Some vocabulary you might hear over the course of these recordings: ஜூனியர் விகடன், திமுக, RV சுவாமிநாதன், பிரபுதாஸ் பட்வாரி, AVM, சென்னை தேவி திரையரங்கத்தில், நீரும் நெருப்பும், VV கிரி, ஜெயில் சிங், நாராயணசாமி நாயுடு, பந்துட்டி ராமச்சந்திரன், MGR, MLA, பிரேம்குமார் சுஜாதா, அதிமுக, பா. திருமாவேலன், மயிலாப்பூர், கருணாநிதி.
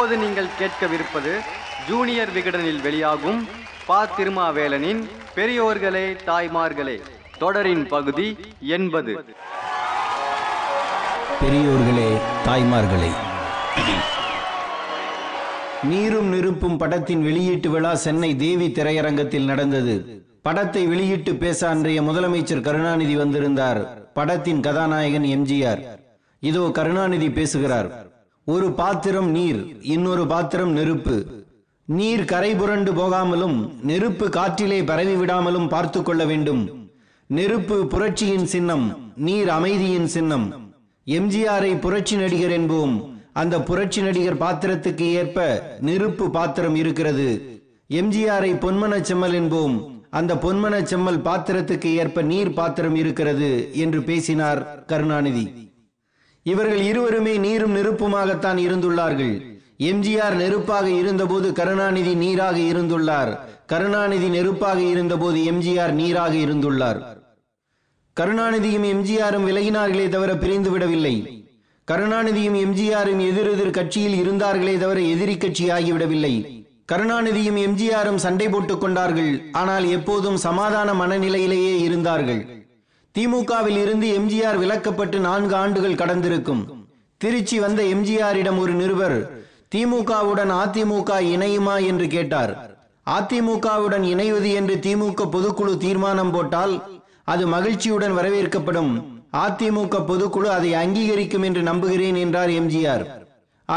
இப்போது நீங்கள் கேட்கவிருப்பது ஜூனியர் விகடனில் வெளியாகும் பா. திருமாவேலனின் பெரியோர்களே தாய்மார்களே தொடரின் பகுதி 80. பெரியோர்களே தாய்மார்களே. நீரும் நெருப்பும் படத்தின் வெளியீட்டு விழா சென்னை தேவி திரையரங்கத்தில் நடந்தது. படத்தை வெளியிட்டு பேச அன்றைய முதலமைச்சர் கருணாநிதி வந்திருந்தார். படத்தின் கதாநாயகன் MGR. இதோ கருணாநிதி பேசுகிறார். ஒரு பாத்திரம் நீர், இன்னொரு பாத்திரம் நெருப்பு. நீர் கரை புரண்டு போகாமலும் நெருப்பு காற்றிலே பரவி விடாமலும் பார்த்து கொள்ள வேண்டும். நெருப்பு புரட்சியின் சின்னம், நீர் அமைதியின் சின்னம். MGR-ஐ புரட்சி நடிகர் என்போம். அந்த புரட்சி நடிகர் பாத்திரத்துக்கு ஏற்ப நெருப்பு பாத்திரம் இருக்கிறது. MGR-ஐ பொன்மனச் செம்மல் என்போம். அந்த பொன்மனச் செம்மல் பாத்திரத்துக்கு ஏற்ப நீர் பாத்திரம் இருக்கிறது என்று பேசினார் கருணாநிதி. இவர்கள் இருவருமே நீரும் நெருப்புமாகத்தான் இருந்துள்ளார்கள். MGR நெருப்பாக இருந்தபோது கருணாநிதி நீராக இருந்துள்ளார். கருணாநிதி நெருப்பாக இருந்தபோது MGR நீராக இருந்துள்ளார். கருணாநிதியும் MGR-ம் விலகினார்களே தவிர பிரிந்து விடவில்லை. கருணாநிதியும் MGR-ம் எதிரெதிர் கட்சியில் இருந்தார்களே தவிர எதிரி கட்சி ஆகிவிடவில்லை. கருணாநிதியும் MGR-ம் சண்டை போட்டுக் கொண்டார்கள். ஆனால் எப்போதும் சமாதான மனநிலையிலேயே இருந்தார்கள். திமுகவில் இருந்து MGR விலக்கப்பட்டு 4 ஆண்டுகள் கடந்திருக்கும். திருச்சி வந்த MGR-இடம் ஒரு நிருபர் திமுகவுடன் அதிமுக இணையுமா என்று கேட்டார். அதிமுகவுடன் இணைவது என்று திமுக பொதுக்குழு தீர்மானம் போட்டால் அது மகிழ்ச்சியுடன் வரவேற்கப்படும். அதிமுக பொதுக்குழு அதை அங்கீகரிக்கும் என்று நம்புகிறேன் என்றார் MGR.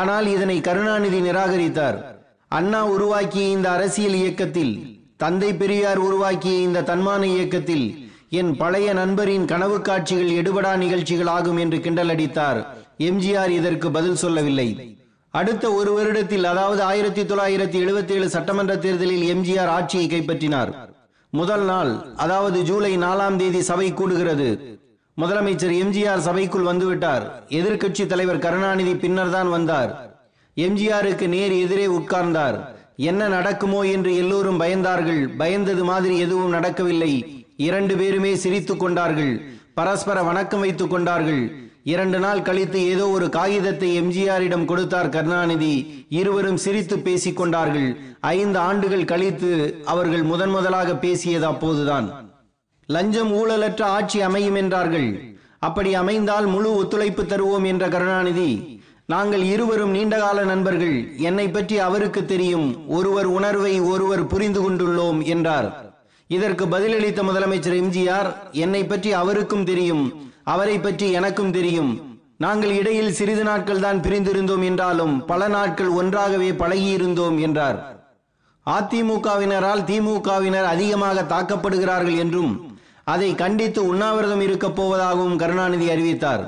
ஆனால் இதனை கருணாநிதி நிராகரித்தார். அண்ணா உருவாக்கிய இந்த அரசியல் இயக்கத்தில், தந்தை பெரியார் உருவாக்கிய இந்த தன்மான இயக்கத்தில் என் பழைய நண்பரின் கனவு காட்சிகள் எடுபடா நிகழ்ச்சிகள் ஆகும் என்று கிண்டல் அடித்தார். MGR இதற்கு பதில் சொல்லவில்லை. அடுத்த ஒரு வருடத்தில், அதாவது 1977 சட்டமன்ற தேர்தலில் MGR ஆட்சியை கைப்பற்றினார். முதல் நாள், அதாவது ஜூலை 4ஆம் தேதி சபை கூடுகிறது. முதலமைச்சர் MGR சபைக்குள் வந்துவிட்டார். எதிர்கட்சி தலைவர் கருணாநிதி பின்னர் தான் வந்தார். MGR-க்கு நேர் எதிரே உட்கார்ந்தார். என்ன நடக்குமோ என்று எல்லோரும் பயந்தார்கள். பயந்தது மாதிரி எதுவும் நடக்கவில்லை. 2 பேருமே சிரித்துக் கொண்டார்கள். பரஸ்பர வணக்கம் வைத்துக் கொண்டார்கள். 2 நாள் கழித்து ஏதோ ஒரு காகிதத்தை MGR-இடம் கொடுத்தார் கருணாநிதி. இருவரும் சிரித்து பேசிக் கொண்டார்கள். 5 ஆண்டுகள் கழித்து அவர்கள் முதலாக பேசியது அப்போதுதான். லஞ்சம் ஊழலற்ற ஆட்சி அமையும் என்றார்கள். அப்படி அமைந்தால் முழு ஒத்துழைப்பு தருவோம் என்ற கருணாநிதி, நாங்கள் இருவரும் நீண்டகால நண்பர்கள், என்னை பற்றி அவருக்கு தெரியும், ஒருவர் உணர்வை ஒருவர் புரிந்து கொண்டுள்ளோம் என்றார். இதற்கு பதிலளித்த முதலமைச்சர் MGR, என்னை பற்றி அவருக்கும் தெரியும், அவரை பற்றி எனக்கும் தெரியும், நாங்கள் இடையில் சிறிது நாட்கள் தான் பிரிந்திருந்தோம் என்றாலும் பல நாட்கள் ஒன்றாகவே பழகியிருந்தோம் என்றார். அதிமுகவினரால் திமுகவினர் அதிகமாக தாக்கப்படுகிறார்கள் என்றும் அதை கண்டித்து உண்ணாவிரதம் இருக்கப் போவதாகவும் கருணாநிதி அறிவித்தார்.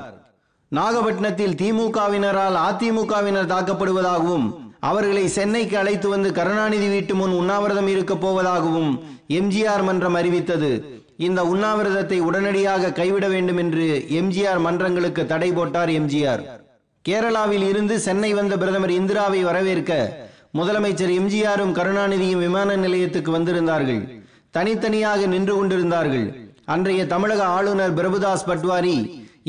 நாகப்பட்டினத்தில் திமுகவினரால் அதிமுகவினர் தாக்கப்படுவதாகவும் அவர்களை சென்னைக்கு அழைத்து வந்து கருணாநிதி வீட்டு முன் உண்ணாவிரதம் இருக்கப் போவதாகவும் MGR மன்றம் அறிவித்தது. இந்த உண்ணாவிரதத்தை உடனடியாக கைவிட வேண்டும் என்று MGR மன்றங்களுக்கு தடை போட்டார் MGR. கேரளாவில் இருந்து சென்னை வந்த பிரதமர் இந்திராவை வரவேற்க முதலமைச்சர் MGR-ம் கருணாநிதியும் விமான நிலையத்துக்கு வந்திருந்தார்கள். தனித்தனியாக நின்று கொண்டிருந்தார்கள். அன்றைய தமிழக ஆளுநர் பிரபுதாஸ் பட்வாரி,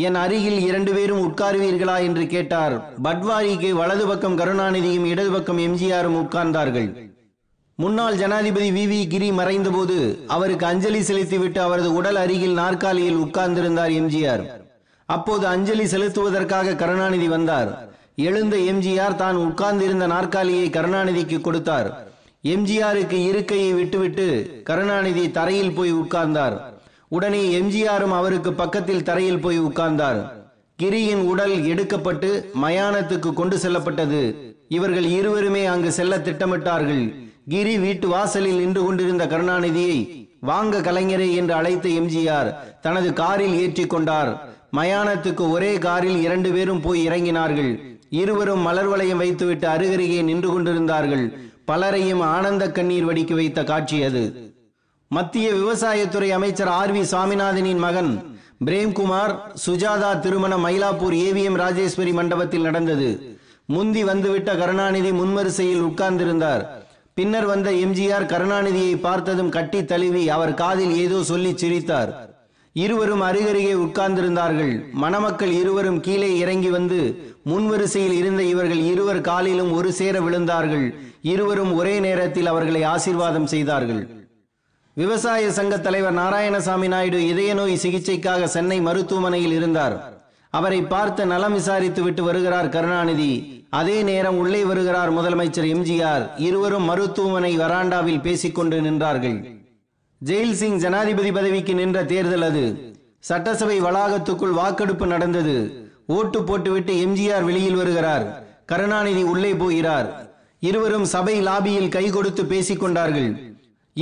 என் அருகில் 2 பேரும் உட்காருவீர்களா என்று கேட்டார். பட்வாரிக்கு வலது பக்கம் கருணாநிதியும் இடது பக்கம் MGR-ம் உட்கார்ந்தார்கள். முன்னாள் ஜனாதிபதி VV கிரி மறைந்தபோது அவருக்கு அஞ்சலி செலுத்திவிட்டு அவரது உடல் அருகில் நாற்காலியில் உட்கார்ந்திருந்தார் MGR. அப்போது அஞ்சலி செலுத்துவதற்காக கருணாநிதி வந்தார். எழுந்த MGR தான் உட்கார்ந்திருந்த நாற்காலியை கருணாநிதிக்கு கொடுத்தார். MGR-க்கு இருக்கையை விட்டுவிட்டு கருணாநிதி தரையில் போய் உட்கார்ந்தார். உடனே MGR-ம் அவருக்கு பக்கத்தில் தரையில் போய் உட்கார்ந்தார். கிரியின் உடல் எடுக்கப்பட்டு மயானத்துக்கு கொண்டு செல்லப்பட்டது. இவர்கள் இருவருமே அங்கு செல்ல திட்டமிட்டார்கள். கிரி வீட்டு வாசலில் நின்று கொண்டிருந்த கருணாநிதியை வாங்க கலைஞரே என்று அழைத்த MGR தனது காரில் ஏற்றி கொண்டார். மயானத்துக்கு ஒரே காரில் 2 பேரும் போய் இறங்கினார்கள். இருவரும் மலர் வளையம் வைத்துவிட்டு அருகருகே நின்று கொண்டிருந்தார்கள். பலரையும் ஆனந்த கண்ணீர் வடிக்க வைத்த காட்சி அது. மத்திய விவசாயத்துறை அமைச்சர் RV சுவாமிநாதனின் மகன் பிரேம்குமார் சுஜாதா திருமணம் மயிலாப்பூர் AVM ராஜேஸ்வரி மண்டபத்தில் நடந்தது. முந்தி வந்துவிட்ட கருணாநிதி முன்வரிசையில் உட்கார்ந்திருந்தார். பின்னர் வந்த MGR கருணாநிதியை பார்த்ததும் கட்டி தழுவி அவர் காதில் ஏதோ சொல்லி சிரித்தார். இருவரும் அருகருகே உட்கார்ந்திருந்தார்கள். மணமக்கள் இருவரும் கீழே இறங்கி வந்து முன்வரிசையில் இருந்த இவர்கள் இருவர் காலிலும் ஒரு சேர விழுந்தார்கள். இருவரும் ஒரே நேரத்தில் அவர்களை ஆசீர்வாதம் செய்தார்கள். விவசாய சங்க தலைவர் நாராயணசாமி நாயுடு இதய நோய் சிகிச்சைக்காக சென்னை மருத்துவமனையில் இருந்தார். அவரை பார்த்து நலம் விசாரித்து விட்டு வருகிறார் கருணாநிதி. அதே நேரம் உள்ளே வருகிறார் முதலமைச்சர் MGR. இருவரும் மருத்துவமனை வராண்டாவில் பேசிக்கொண்டு நின்றார்கள். ஜெயில் சிங் ஜனாதிபதி பதவிக்கு நின்ற தேர்தல் அது. சட்டசபை வளாகத்துக்குள் வாக்கெடுப்பு நடந்தது. ஓட்டு போட்டுவிட்டு MGR வெளியில் வருகிறார். கருணாநிதி உள்ளே போகிறார். இருவரும் சபை லாபியில் கை கொடுத்து பேசிக் கொண்டார்கள்.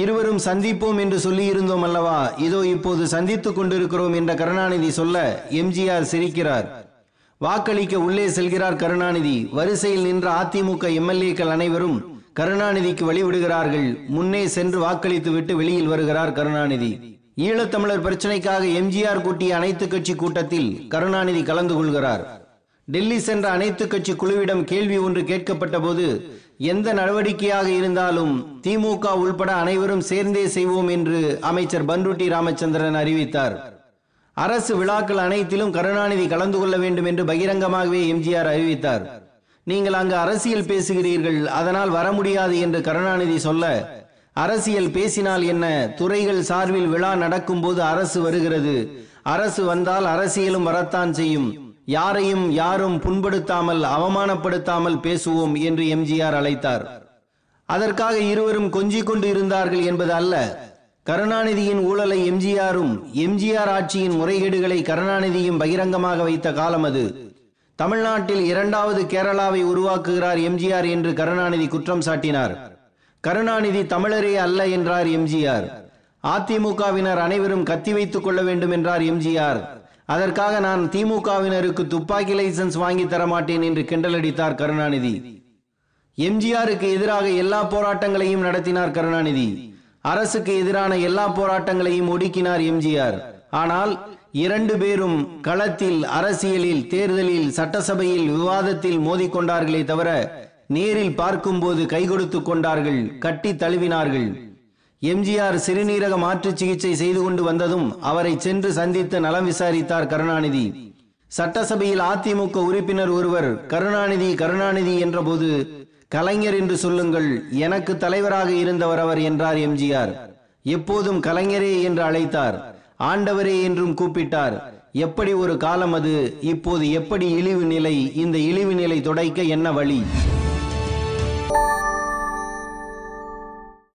இருவரும் சந்திப்போம் என்று சொல்லி இருந்தோம் அல்லவா, இதோ இப்போது சந்தித்துக் கொண்டிருக்கிறோம் என்ற கருணாநிதி சொல்ல MGR சிரிக்கிறார். வாக்களிக்க உள்ளே செல்கிறார் கருணாநிதி. வரிசையில் நின்ற அதிமுக MLAக்கள் அனைவரும் கருணாநிதிக்கு வழிவிடுகிறார்கள். முன்னே சென்று வாக்களித்து விட்டு வெளியில் வருகிறார் கருணாநிதி. ஈழத்தமிழர் பிரச்சனைக்காக MGR கூட்டிய அனைத்து கட்சி கூட்டத்தில் கருணாநிதி கலந்து கொள்கிறார். டெல்லி சென்ற அனைத்து கட்சி குழுவிடம் கேள்வி ஒன்று கேட்கப்பட்ட போது, எந்த நடவடிக்கையாக இருந்தாலும் திமுக உள்பட அனைவரும் சேர்ந்தே செய்வோம் என்று அமைச்சர் பந்துட்டி ராமச்சந்திரன் அறிவித்தார். அரசு விழாக்கள் அனைத்திலும் கருணாநிதி கலந்து கொள்ள வேண்டும் என்று பகிரங்கமாகவே MGR அறிவித்தார். நீங்கள் அங்கு அரசியல் பேசுகிறீர்கள், அதனால் வர முடியாது என்று கருணாநிதி சொல்ல, அரசியல் பேசினால் என்ன, துறைகள் சார்பில் விழா நடக்கும் போது அரசு வருகிறது, அரசு வந்தால் அரசியலும் வரத்தான் செய்யும், யாரையும் யாரும் புண்படுத்தாமல் அவமானப்படுத்தாமல் பேசுவோம் என்று MGR அழைத்தார். அதற்காக இருவரும் கொஞ்சிக் கொண்டு இருந்தார்கள் என்பது அல்ல. கருணாநிதியின் ஊழலை MGRம் MGR ஆட்சியின் முறைகேடுகளை கருணாநிதியும் பகிரங்கமாக வைத்த காலம் அது. தமிழ்நாட்டில் இரண்டாவது கேரளாவை உருவாக்குகிறார் MGR என்று கருணாநிதி குற்றம் சாட்டினார். கருணாநிதி தமிழரே அல்ல என்றார் MGR. அதிமுகவினர் அனைவரும் கத்தி வைத்துக் கொள்ள வேண்டும் என்றார் MGR. அதற்காக நான் திமுகவினருக்கு துப்பாக்கி லைசன்ஸ் வாங்கி தரமாட்டேன் என்று கிண்டலடித்தார் கருணாநிதி. MGRக்கு எதிராக எல்லா போராட்டங்களையும் நடத்தினார் கருணாநிதி. அரசுக்கு எதிரான எல்லா போராட்டங்களையும் ஒடுக்கினார் MGR. ஆனால் இரண்டு பேரும் களத்தில், அரசியலில், தேர்தலில், சட்டசபையில், விவாதத்தில் மோதிக்கொண்டார்களே தவிர நேரில் பார்க்கும் போது கை கொடுத்து கொண்டார்கள், கட்டி தழுவினார்கள். MGR சிறுநீரக மாற்று சிகிச்சை செய்து கொண்டு வந்ததும் அவரை சென்று சந்தித்து நலம் விசாரித்தார் கருணாநிதி. சட்டசபையில் அதிமுக உறுப்பினர் ஒருவர் கருணாநிதி கருணாநிதி என்றபோது, கலைஞர் என்று சொல்லுங்கள், எனக்கு தலைவராக இருந்தவர் அவர் என்றார் MGR. எப்போதும் கலைஞரே என்று அழைத்தார். ஆண்டவரே என்றும் கூப்பிட்டார். எப்படி ஒரு காலம் அது, இப்போது எப்படி இழிவு நிலை, இந்த இழிவு நிலை துடைக்க என்ன வழி?